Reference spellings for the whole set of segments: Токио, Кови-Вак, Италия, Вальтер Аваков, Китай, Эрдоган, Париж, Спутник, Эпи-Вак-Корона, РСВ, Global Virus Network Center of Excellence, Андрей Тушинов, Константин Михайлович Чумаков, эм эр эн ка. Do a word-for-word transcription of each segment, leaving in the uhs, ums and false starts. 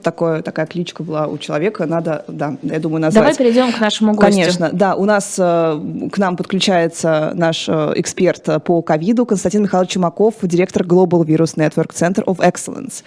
вот такое, такая кличка была у человека, надо, да, я думаю, назвать. Давай перейдем к нашему гостю. Конечно, да, у нас, к нам подключается наш эксперт по ковиду Константин Михайлович Чумаков, директор Global Virus Network Center of Excellence.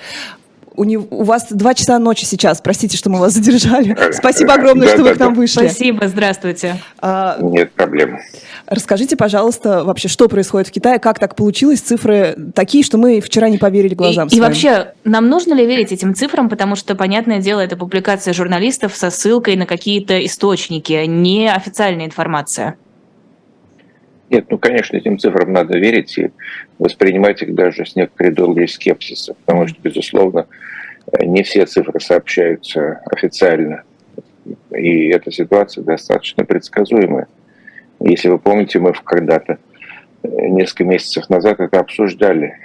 У, него, у вас два часа ночи сейчас, простите, что мы вас задержали. Спасибо огромное, да, что да, вы к нам да. вышли. Спасибо, здравствуйте. А, Нет проблем. Расскажите, пожалуйста, вообще, что происходит в Китае, как так получилось, цифры такие, что мы вчера не поверили глазам. И, и вообще, нам нужно ли верить этим цифрам, потому что, понятное дело, это публикация журналистов со ссылкой на какие-то источники, не официальная информация. Нет, ну, конечно, этим цифрам надо верить и воспринимать их даже с некоторой долей скепсиса, потому что, безусловно, не все цифры сообщаются официально, и эта ситуация достаточно предсказуемая. Если вы помните, мы когда-то, несколько месяцев назад, это обсуждали,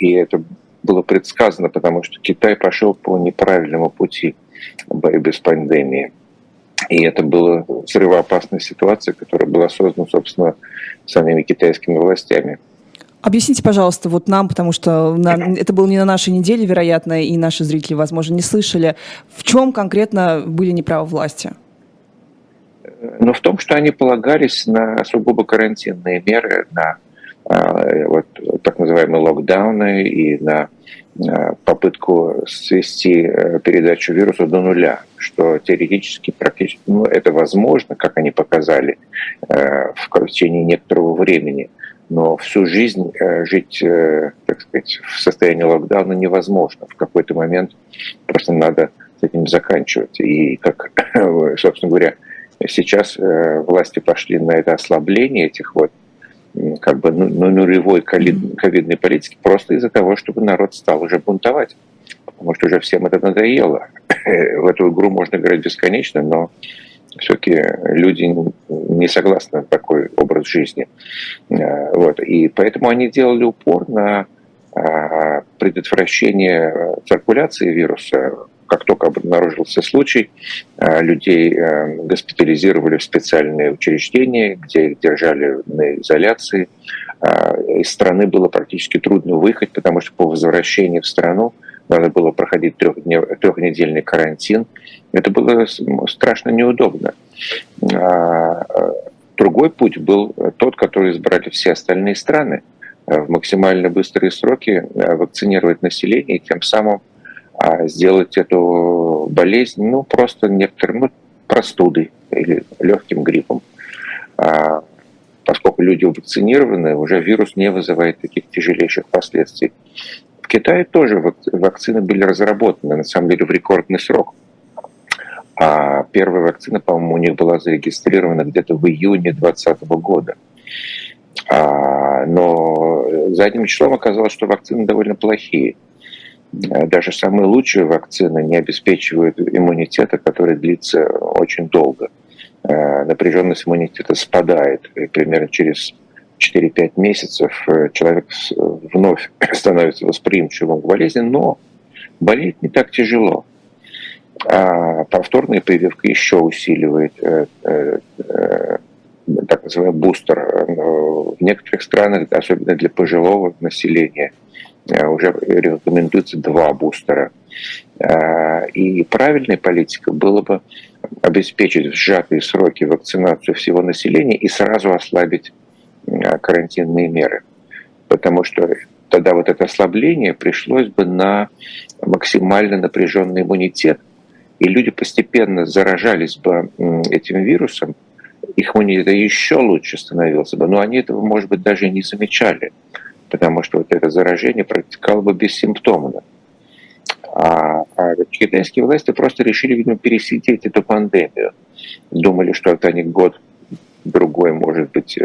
и это было предсказано, потому что Китай пошел по неправильному пути борьбы с пандемией. И это была взрывоопасная ситуация, которая была создана, собственно, самими китайскими властями. Объясните, пожалуйста, вот нам, потому что на, это было не на нашей неделе, вероятно, и наши зрители, возможно, не слышали. В чем конкретно были неправы власти? Ну, в том, что они полагались на сугубо карантинные меры, на а, вот, так называемые локдауны и на попытку свести передачу вируса до нуля, что теоретически практически, ну, это возможно, как они показали, в течение некоторого времени, но всю жизнь жить, так сказать, в состоянии локдауна невозможно. В какой-то момент просто надо с этим заканчивать. И, как, собственно говоря, сейчас власти пошли на это ослабление этих вот как бы ну, нулевой ковидной политики просто из-за того, чтобы народ стал уже бунтовать. Потому что уже всем это надоело. В эту игру можно играть бесконечно, но все-таки люди не согласны на такой образ жизни. Вот. И поэтому они делали упор на предотвращение циркуляции вируса. Как только обнаружился случай, людей госпитализировали в специальные учреждения, где их держали на изоляции. Из страны было практически трудно выехать, потому что по возвращении в страну надо было проходить трехнедельный карантин. Это было страшно неудобно. Другой путь был тот, который избрали все остальные страны. В максимально быстрые сроки вакцинировать население и тем самым сделать эту болезнь, ну, просто некоторым, ну, простудой или легким гриппом. А поскольку люди вакцинированы, уже вирус не вызывает таких тяжелейших последствий. В Китае тоже вакцины были разработаны, на самом деле, в рекордный срок. А первая вакцина, по-моему, у них была зарегистрирована где-то в июне двадцатого года. А, но задним числом оказалось, что вакцины довольно плохие. Даже самые лучшие вакцины не обеспечивают иммунитета, который длится очень долго. Напряженность иммунитета спадает. И примерно через четыре-пять месяцев человек вновь становится восприимчивым к болезни, но болеть не так тяжело. А повторная прививка еще усиливает так называемый бустер. В некоторых странах, особенно для пожилого населения, уже рекомендуется два бустера. И правильной политикой было бы обеспечить в сжатые сроки вакцинацию всего населения и сразу ослабить карантинные меры. Потому что тогда вот это ослабление пришлось бы на максимально напряженный иммунитет. И люди постепенно заражались бы этим вирусом, их иммунитет еще лучше становился бы. Но они этого, может быть, даже не замечали, потому что вот это заражение протекало бы бессимптомно. А, а китайские власти просто решили, видимо, пересидеть эту пандемию. Думали, что вот они год-другой, может быть,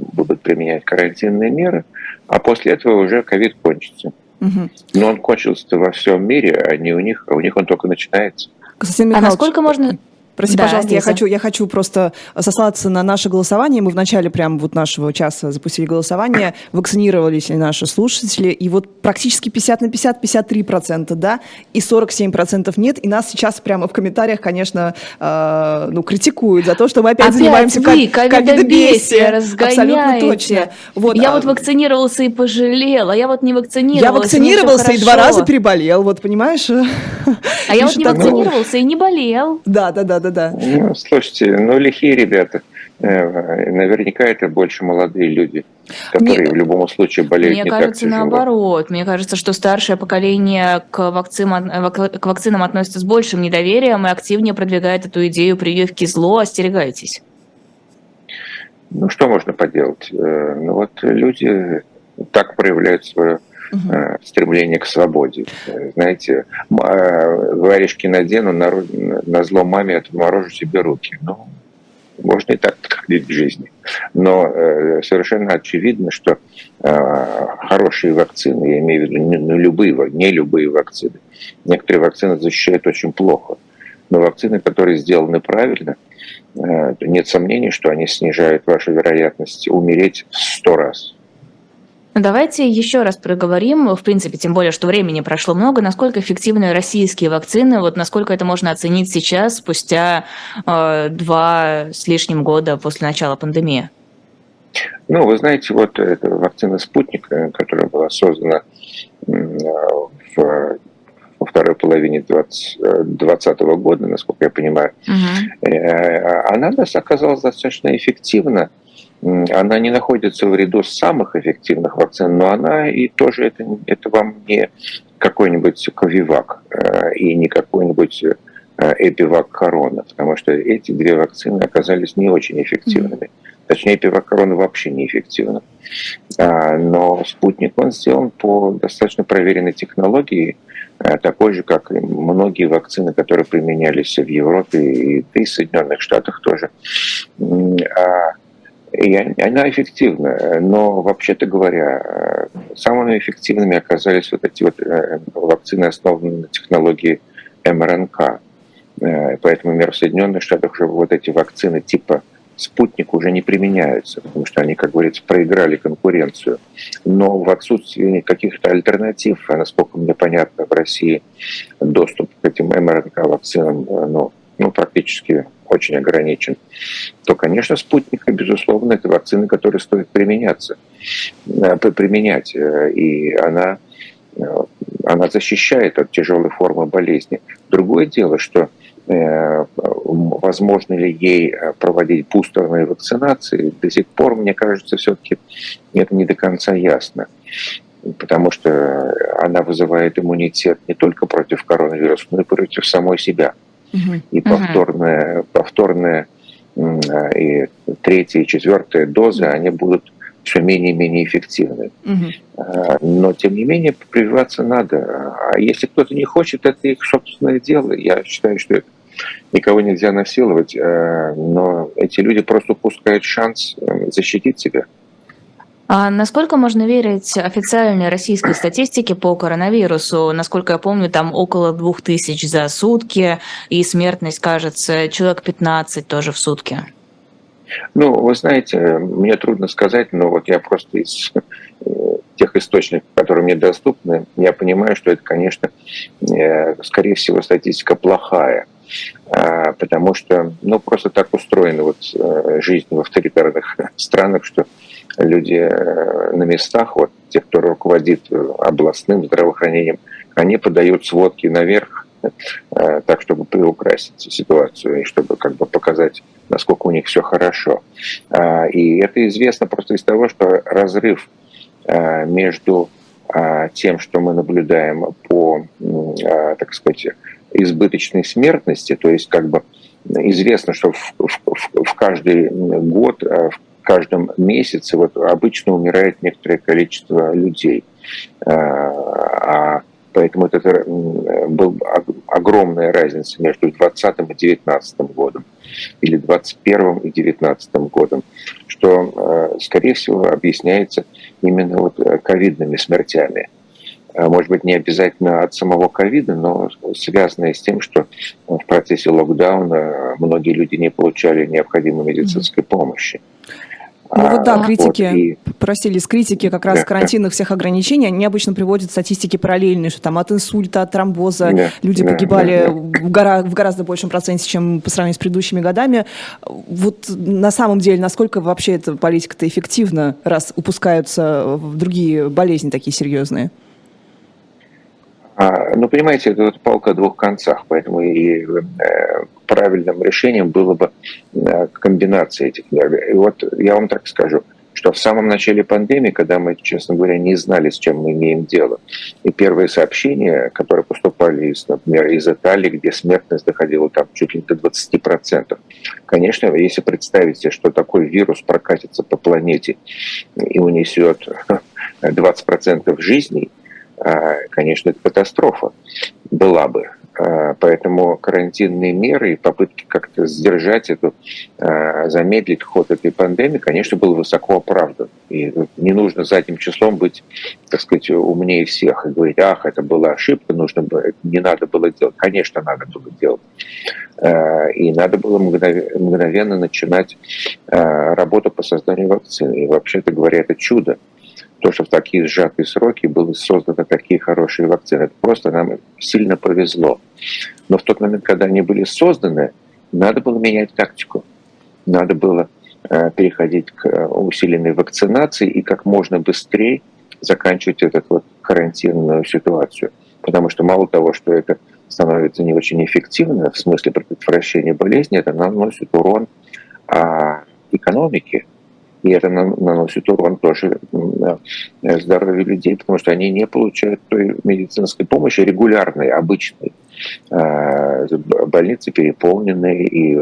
будут применять карантинные меры, а после этого уже ковид кончится. Угу. Но он кончился во всем мире, а не у них, а у них он только начинается. Константин Михайлович, а насколько можно... Прости, да, пожалуйста, я хочу, я хочу просто сослаться на наше голосование. Мы в начале прямо вот нашего часа запустили голосование. Вакцинировались ли наши слушатели? И вот практически пятьдесят на пятьдесят, пятьдесят три процента да, и сорок семь процентов нет. И нас сейчас прямо в комментариях, конечно, э, ну, критикуют за то, что мы опять, опять занимаемся ковидобесием. Абсолютно точно. Вот, я а... вот вакцинировался и пожалела. Я вот не вакцинировалась. Я вакцинировался и два раза переболел. Вот, понимаешь? А я вот не вакцинировался и не болел. Да, да, да. Да-да. Ну, слушайте, ну лихие ребята. Наверняка это больше молодые люди, которые мне, в любом случае болеют. Мне не кажется, так наоборот. Мне кажется, что старшее поколение к, вакцина, к вакцинам относится с большим недоверием и активнее продвигает эту идею прививки зло, остерегайтесь. Ну, что можно поделать? Ну, вот люди так проявляют свое Uh-huh. стремление к свободе. Знаете, варежки надену, на зло маме отморожу себе руки. Ну, можно и так подходить к жизни. Но совершенно очевидно, что хорошие вакцины, я имею в виду не любые, не любые вакцины, некоторые вакцины защищают очень плохо, но вакцины, которые сделаны правильно, нет сомнений, что они снижают вашу вероятность умереть в сто раз. Давайте еще раз проговорим, в принципе, тем более, что времени прошло много, насколько эффективны российские вакцины, вот насколько это можно оценить сейчас, спустя э, два с лишним года после начала пандемии? Ну, вы знаете, вот эта вакцина «Спутник», которая была создана в, во второй половине двадцатого года, насколько я понимаю, угу. она оказалась достаточно эффективна. Она не находится в ряду самых эффективных вакцин, но она и тоже, это, это вам не какой-нибудь Кови-Вак и не какой-нибудь Эпи-Вак-Корона, потому что эти две вакцины оказались не очень эффективными. Точнее, Эпи-Вак-Корона вообще неэффективна. Но «Спутник», он сделан по достаточно проверенной технологии, такой же, как и многие вакцины, которые применялись в Европе и в Соединенных Штатах тоже. И она эффективна, но, вообще-то говоря, самыми эффективными оказались вот эти вот вакцины, основанные на технологии эм эр эн ка. Поэтому, например, в Соединенных Штатах уже вот эти вакцины типа «Спутник» уже не применяются, потому что они, как говорится, проиграли конкуренцию. Но в отсутствии каких-то альтернатив, насколько мне понятно, в России доступ к этим эм эр эн ка-вакцинам, ну, ну, практически очень ограничен, то, конечно, «Спутника», безусловно, это вакцина, которая стоит применяться, применять, и она, она защищает от тяжелой формы болезни. Другое дело, что возможно ли ей проводить бустерные вакцинации, до сих пор, мне кажется, все-таки это не до конца ясно. Потому что она вызывает иммунитет не только против коронавируса, но и против самой себя. И повторные, uh-huh. повторные и третья и четвертая дозы, они будут все менее и менее эффективны. Uh-huh. Но, тем не менее, прививаться надо. А если кто-то не хочет, это их собственное дело. Я считаю, что это никого нельзя насиловать, но эти люди просто упускают шанс защитить себя. А насколько можно верить официальной российской статистике по коронавирусу? Насколько я помню, там около двух тысяч за сутки, и смертность, кажется, человек пятнадцать тоже в сутки. Ну, вы знаете, мне трудно сказать, но вот я просто из тех источников, которые мне доступны, я понимаю, что это, конечно, скорее всего, статистика плохая. Потому что, ну, просто так устроена вот жизнь в авторитарных странах, что люди на местах, вот те, кто руководит областным здравоохранением, они подают сводки наверх, так, чтобы приукрасить ситуацию и чтобы как бы показать, насколько у них все хорошо. И это известно просто из того, что разрыв между тем, что мы наблюдаем по, так сказать, избыточной смертности, то есть как бы известно, что в, в, в каждый год, в каждом месяце вот обычно умирает некоторое количество людей. А поэтому это была огромная разница между двадцатым и девятнадцатым годом или двадцать первым и девятнадцатым годом, что, скорее всего, объясняется именно вот ковидными смертями. может быть, не обязательно от самого ковида, но связанные с тем, что в процессе локдауна многие люди не получали необходимой медицинской mm-hmm. помощи. Ну вот да, критики, вот, и... просили с критики как раз да, карантинных всех ограничений, они обычно приводят статистики параллельные, что там от инсульта, от тромбоза да, люди да, погибали да, да. В, гора... в гораздо большем проценте, чем по сравнению с предыдущими годами. Вот на самом деле, насколько вообще эта политика-то эффективна, раз упускаются другие болезни такие серьезные? А, ну, понимаете, это вот палка о двух концах, поэтому и э, правильным решением было бы э, комбинация этих мер. И вот я вам так скажу, что в самом начале пандемии, когда мы, честно говоря, не знали, с чем мы имеем дело, и первые сообщения, которые поступали, из, например, из Италии, где смертность доходила там чуть ли до двадцати процентов, конечно, если представить себе, что такой вирус прокатится по планете и унесет двадцать процентов жизней, конечно, это катастрофа была бы. Поэтому карантинные меры и попытки как-то сдержать эту, замедлить ход этой пандемии, конечно, было высоко оправдано. И не нужно задним числом быть, так сказать, умнее всех и говорить, ах, это была ошибка, нужно было, не надо было делать. Конечно, надо было делать. И надо было мгновенно начинать работу по созданию вакцины. И вообще-то говоря, это чудо. То, что в такие сжатые сроки были созданы такие хорошие вакцины. Это просто нам сильно повезло. Но в тот момент, когда они были созданы, надо было менять тактику. Надо было э, переходить к усиленной вакцинации и как можно быстрее заканчивать эту вот карантинную ситуацию. Потому что мало того, что это становится не очень эффективно в смысле предотвращения болезни, это наносит урон э, экономике. И это наносит урон тоже здоровью людей, потому что они не получают той медицинской помощи регулярной, обычной. Больницы переполнены, и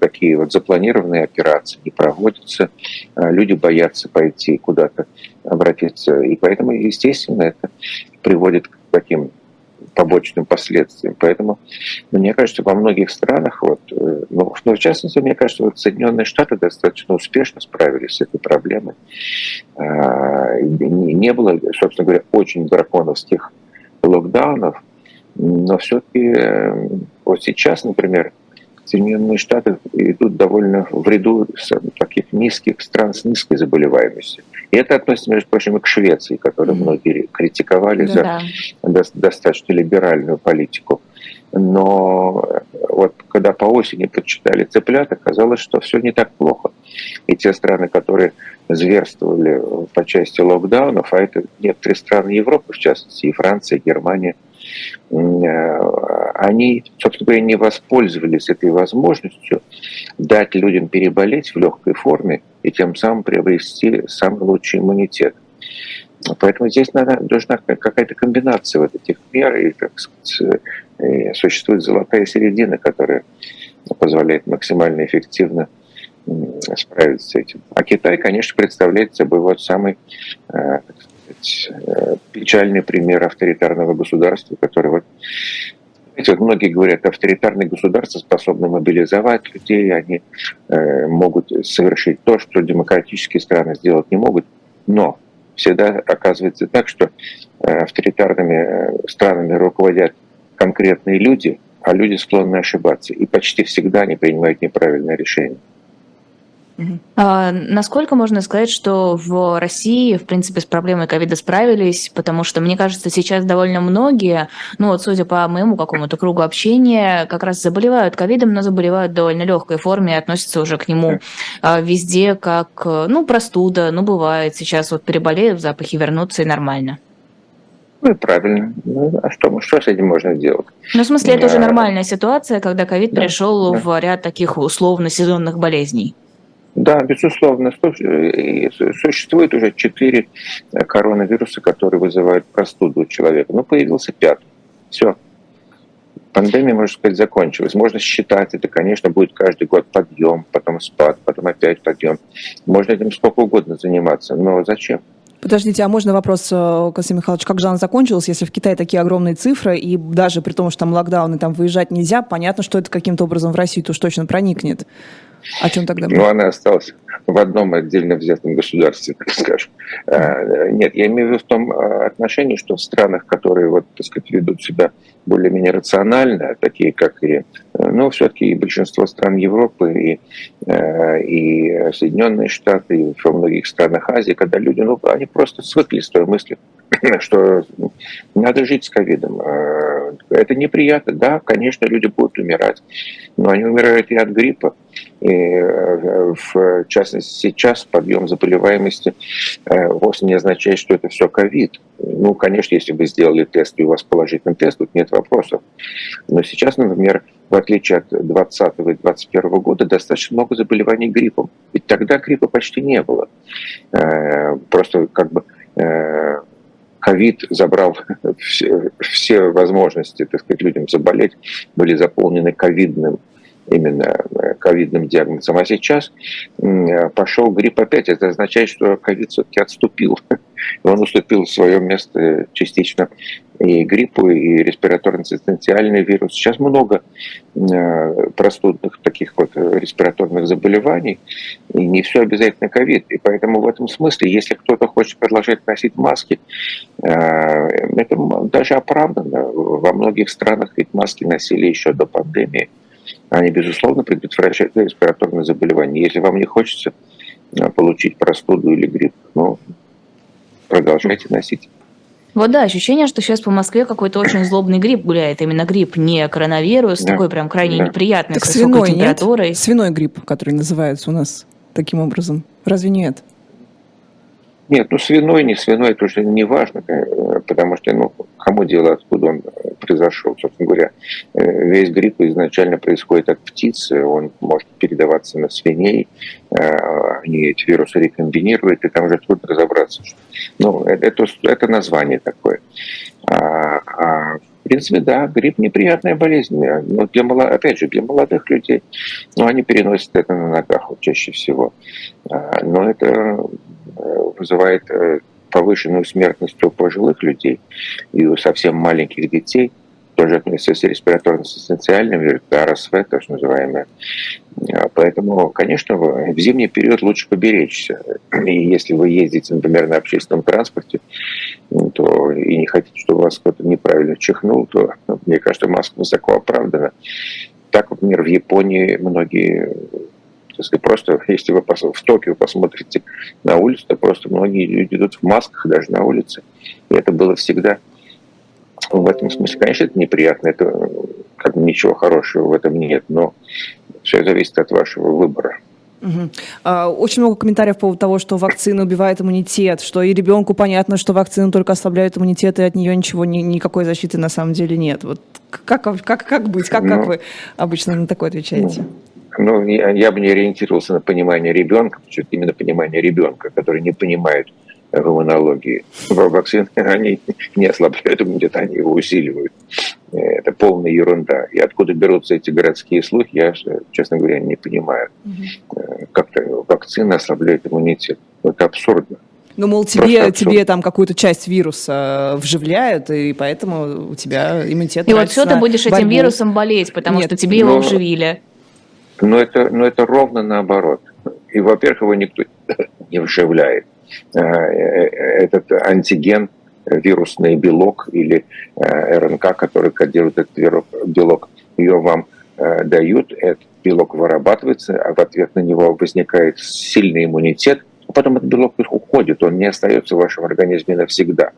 такие вот запланированные операции не проводятся. Люди боятся пойти куда-то обратиться. И поэтому, естественно, это приводит к таким побочным последствиям. Поэтому, мне кажется, во многих странах, вот, ну, в частности, мне кажется, вот Соединенные Штаты достаточно успешно справились с этой проблемой. Не было, собственно говоря, очень драконовских локдаунов, но все-таки вот сейчас, например, Соединенные Штаты идут довольно в ряду таких низких стран с низкой заболеваемостью. И это относится, между прочим, и к Швеции, которую многие критиковали да. за достаточно либеральную политику. Но вот когда по осени подсчитали цыплят, оказалось, что все не так плохо. И те страны, которые зверствовали по части локдаунов, а это некоторые страны Европы, в частности, и Франция, и Германия, они, собственно говоря, не воспользовались этой возможностью дать людям переболеть в легкой форме и тем самым приобрести самый лучший иммунитет. Поэтому здесь надо, нужна какая-то комбинация вот этих мер, и, так сказать, существует золотая середина, которая позволяет максимально эффективно справиться с этим. А Китай, конечно, представляет собой вот самый печальный пример авторитарного государства, который вот, знаете, вот многие говорят, авторитарные государства способны мобилизовать людей, они э, могут совершить то, что демократические страны сделать не могут, но всегда оказывается так, что авторитарными странами руководят конкретные люди, а люди склонны ошибаться, и почти всегда они принимают неправильное решение. Uh-huh. А насколько можно сказать, что в России, в принципе, с проблемой ковида справились? Потому что, мне кажется, сейчас довольно многие, ну вот судя по моему какому-то кругу общения, как раз заболевают ковидом, но заболевают в довольно легкой форме и относятся уже к нему uh-huh. везде, как, ну, простуда, ну, бывает, сейчас вот переболеют, запахи вернутся и нормально. Ну и правильно. Ну, а что, что с этим можно делать? Ну, в смысле, это а... уже нормальная ситуация, когда ковид да, пришел да. в ряд таких условно-сезонных болезней. Да, безусловно, существует уже четыре коронавируса, которые вызывают простуду у человека. Ну, появился пятый. Все. Пандемия, можно сказать, закончилась. Можно считать, это, конечно, будет каждый год подъем, потом спад, потом опять подъем. Можно этим сколько угодно заниматься, но зачем? Подождите, а можно вопрос, Константин Михайлович, как же она закончилась, если в Китае такие огромные цифры, и даже при том, что там локдаун и там выезжать нельзя, понятно, что это каким-то образом в Россию уж точно проникнет. О чем тогда было? Ну, она осталась в одном отдельно взятом государстве, так скажем. Нет, я имею в виду в том отношении, что в странах, которые вот, так сказать, ведут себя более-менее рационально, такие как и, ну, все-таки и большинство стран Европы, и, и Соединенные Штаты, и во многих странах Азии, когда люди, ну, они просто свыкли с той мыслью, что надо жить с ковидом. Это неприятно, да, конечно, люди будут умирать, но они умирают и от гриппа, и в частности сейчас подъем заболеваемости вовсе не означает, что это все ковид. Ну, конечно, если вы сделали тест и у вас положительный тест, тут нет вопросов. Но сейчас, например, в отличие от двадцатого и двадцать первого года, достаточно много заболеваний гриппом. Ведь тогда гриппа почти не было. Просто как бы ковид забрал все, все возможности, так сказать, людям заболеть, были заполнены ковидным, именно ковидным диагнозом. А сейчас пошел грипп опять. Это означает, что ковид все-таки отступил. Он уступил свое место частично и гриппу, и респираторно-синцитиальный вирус. Сейчас много простудных таких вот респираторных заболеваний, и не все обязательно ковид. И поэтому в этом смысле, если кто-то хочет продолжать носить маски, это даже оправданно. Во многих странах ведь маски носили еще до пандемии. Они, безусловно, предотвращают респираторные заболевания. Если вам не хочется получить простуду или грипп, ну, продолжайте носить. Вот да, ощущение, что сейчас по Москве какой-то очень злобный грипп гуляет. Именно грипп, не коронавирус, да, такой прям крайне да. неприятный, так с высокой свиной, температурой. Нет? Свиной грипп, который называется у нас таким образом. Разве нет? Нет, ну свиной, не свиной, это уже не важно, потому что, ну, кому дело, откуда он произошел, собственно говоря. Весь грипп изначально происходит от птицы, он может передаваться на свиней, они эти вирусы рекомбинируют, и там уже трудно разобраться. Ну, это, это название такое. А, а, в принципе, да, грипп неприятная болезнь, но для молод... опять же, для молодых людей, ну, они переносят это на ногах вот, чаще всего, но это вызывает повышенную смертность у пожилых людей и у совсем маленьких детей, тоже относится с респираторно-синцитиальным вирусом, РСВ, так называемое. Поэтому, конечно, в зимний период лучше поберечься. И если вы ездите, например, на общественном транспорте, то и не хотите, чтобы вас кто-то неправильно чихнул, то, мне кажется, маска высоко оправдана. Так, например, в Японии многие... Если просто, если вы в Токио посмотрите на улицу, то просто многие люди идут в масках даже на улице. И это было всегда. В этом смысле, конечно, это неприятно, это как бы ничего хорошего в этом нет, но все зависит от вашего выбора. Очень много комментариев по поводу того, что вакцина убивает иммунитет, что и ребенку понятно, что вакцина только ослабляет иммунитет, и от нее ничего, никакой защиты на самом деле нет. Вот как, как, как быть? Как, как вы обычно на такое отвечаете? Ну, я, я бы не ориентировался на понимание ребенка, потому что это именно понимание ребенка, который не понимает в иммунологии. Вакцины, они не ослабляют иммунитет, они его усиливают. Это полная ерунда. И откуда берутся эти городские слухи, я, честно говоря, не понимаю. Угу. Как-то вакцина ослабляет иммунитет. Это абсурдно. Ну, мол, тебе, тебе там какую-то часть вируса вживляют, и поэтому у тебя иммунитет... И вот все, ты будешь борьбу. Этим вирусом болеть, потому Нет, что тебе но... его вживили. Но это, но это ровно наоборот. И, во-первых, его никто не вживляет. Этот антиген, вирусный белок или РНК, который кодирует этот белок, ее вам дают, этот белок вырабатывается, а в ответ на него возникает сильный иммунитет, а потом этот белок уходит, он не остается в вашем организме навсегда.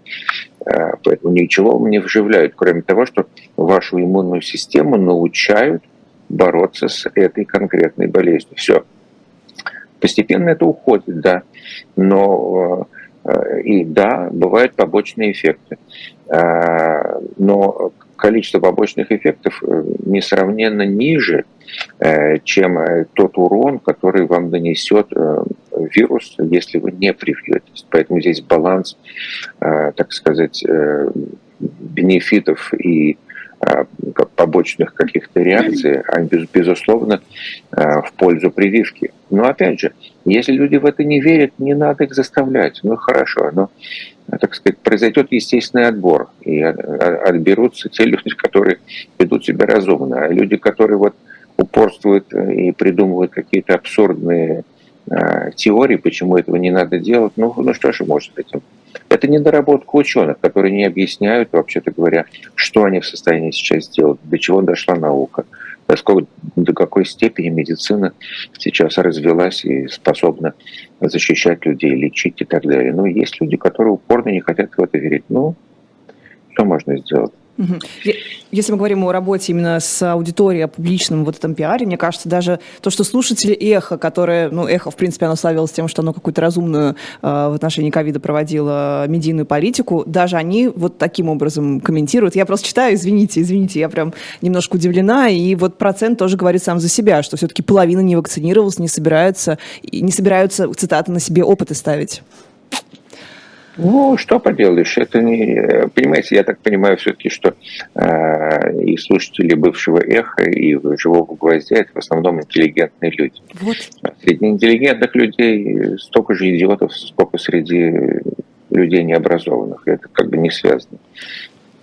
Поэтому ничего вам не вживляют, кроме того, что вашу иммунную систему научают бороться с этой конкретной болезнью. Все. Постепенно это уходит, да. Но и да, бывают побочные эффекты. Но количество побочных эффектов несравненно ниже, чем тот урон, который вам нанесет вирус, если вы не привьетесь. Поэтому здесь баланс, так сказать, бенефитов и побочных каких-то реакций, безусловно, в пользу прививки. Но опять же, если люди в это не верят, не надо их заставлять. Ну хорошо, но, так сказать, произойдет естественный отбор, и отберутся те люди, которые ведут себя разумно. А люди, которые вот упорствуют и придумывают какие-то абсурдные э, теории, почему этого не надо делать. Ну, ну что же может с этим? Это недоработка ученых, которые не объясняют, вообще-то говоря, что они в состоянии сейчас делать, до чего дошла наука, насколько, до какой степени медицина сейчас развилась и способна защищать людей, лечить и так далее. Но есть люди, которые упорно не хотят в это верить. Ну, что можно сделать? Если мы говорим о работе именно с аудиторией, о публичном вот этом пиаре, мне кажется, даже то, что слушатели эхо, которое, ну, эхо, в принципе, оно славилось тем, что оно какую-то разумную э, в отношении ковида проводило медийную политику, даже они вот таким образом комментируют. Я просто читаю, извините, извините, я прям немножко удивлена, и вот процент тоже говорит сам за себя, что все-таки половина не вакцинировалась, не собираются, не собираются, цитаты, на себе опыты ставить. Ну, что поделаешь, это не... Понимаете, я так понимаю все-таки, что э, и слушатели бывшего эха, и живого гвоздя — это в основном интеллигентные люди. Вот. Среди интеллигентных людей столько же идиотов, сколько среди людей необразованных. Это как бы не связано.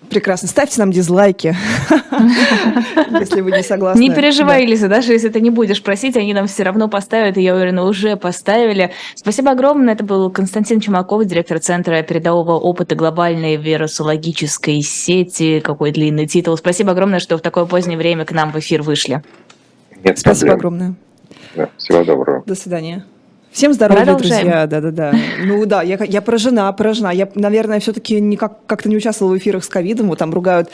Прекрасно. Ставьте нам дизлайки, если вы не согласны. Не переживай, Лиза, даже если ты не будешь просить, они нам все равно поставят, и я уверена, уже поставили. Спасибо огромное. Это был Константин Чумаков, директор Центра передового опыта глобальной вирусологической сети. Какой длинный титул. Спасибо огромное, что в такое позднее время к нам в эфир вышли. Нет, спасибо огромное. Да, всего доброго. До свидания. Всем здоровья, продолжаем, друзья. Да, да, да. Ну да, я, я поражена, поражена. Я, наверное, все-таки никак, как-то не участвовала в эфирах с ковидом. Вот там ругают...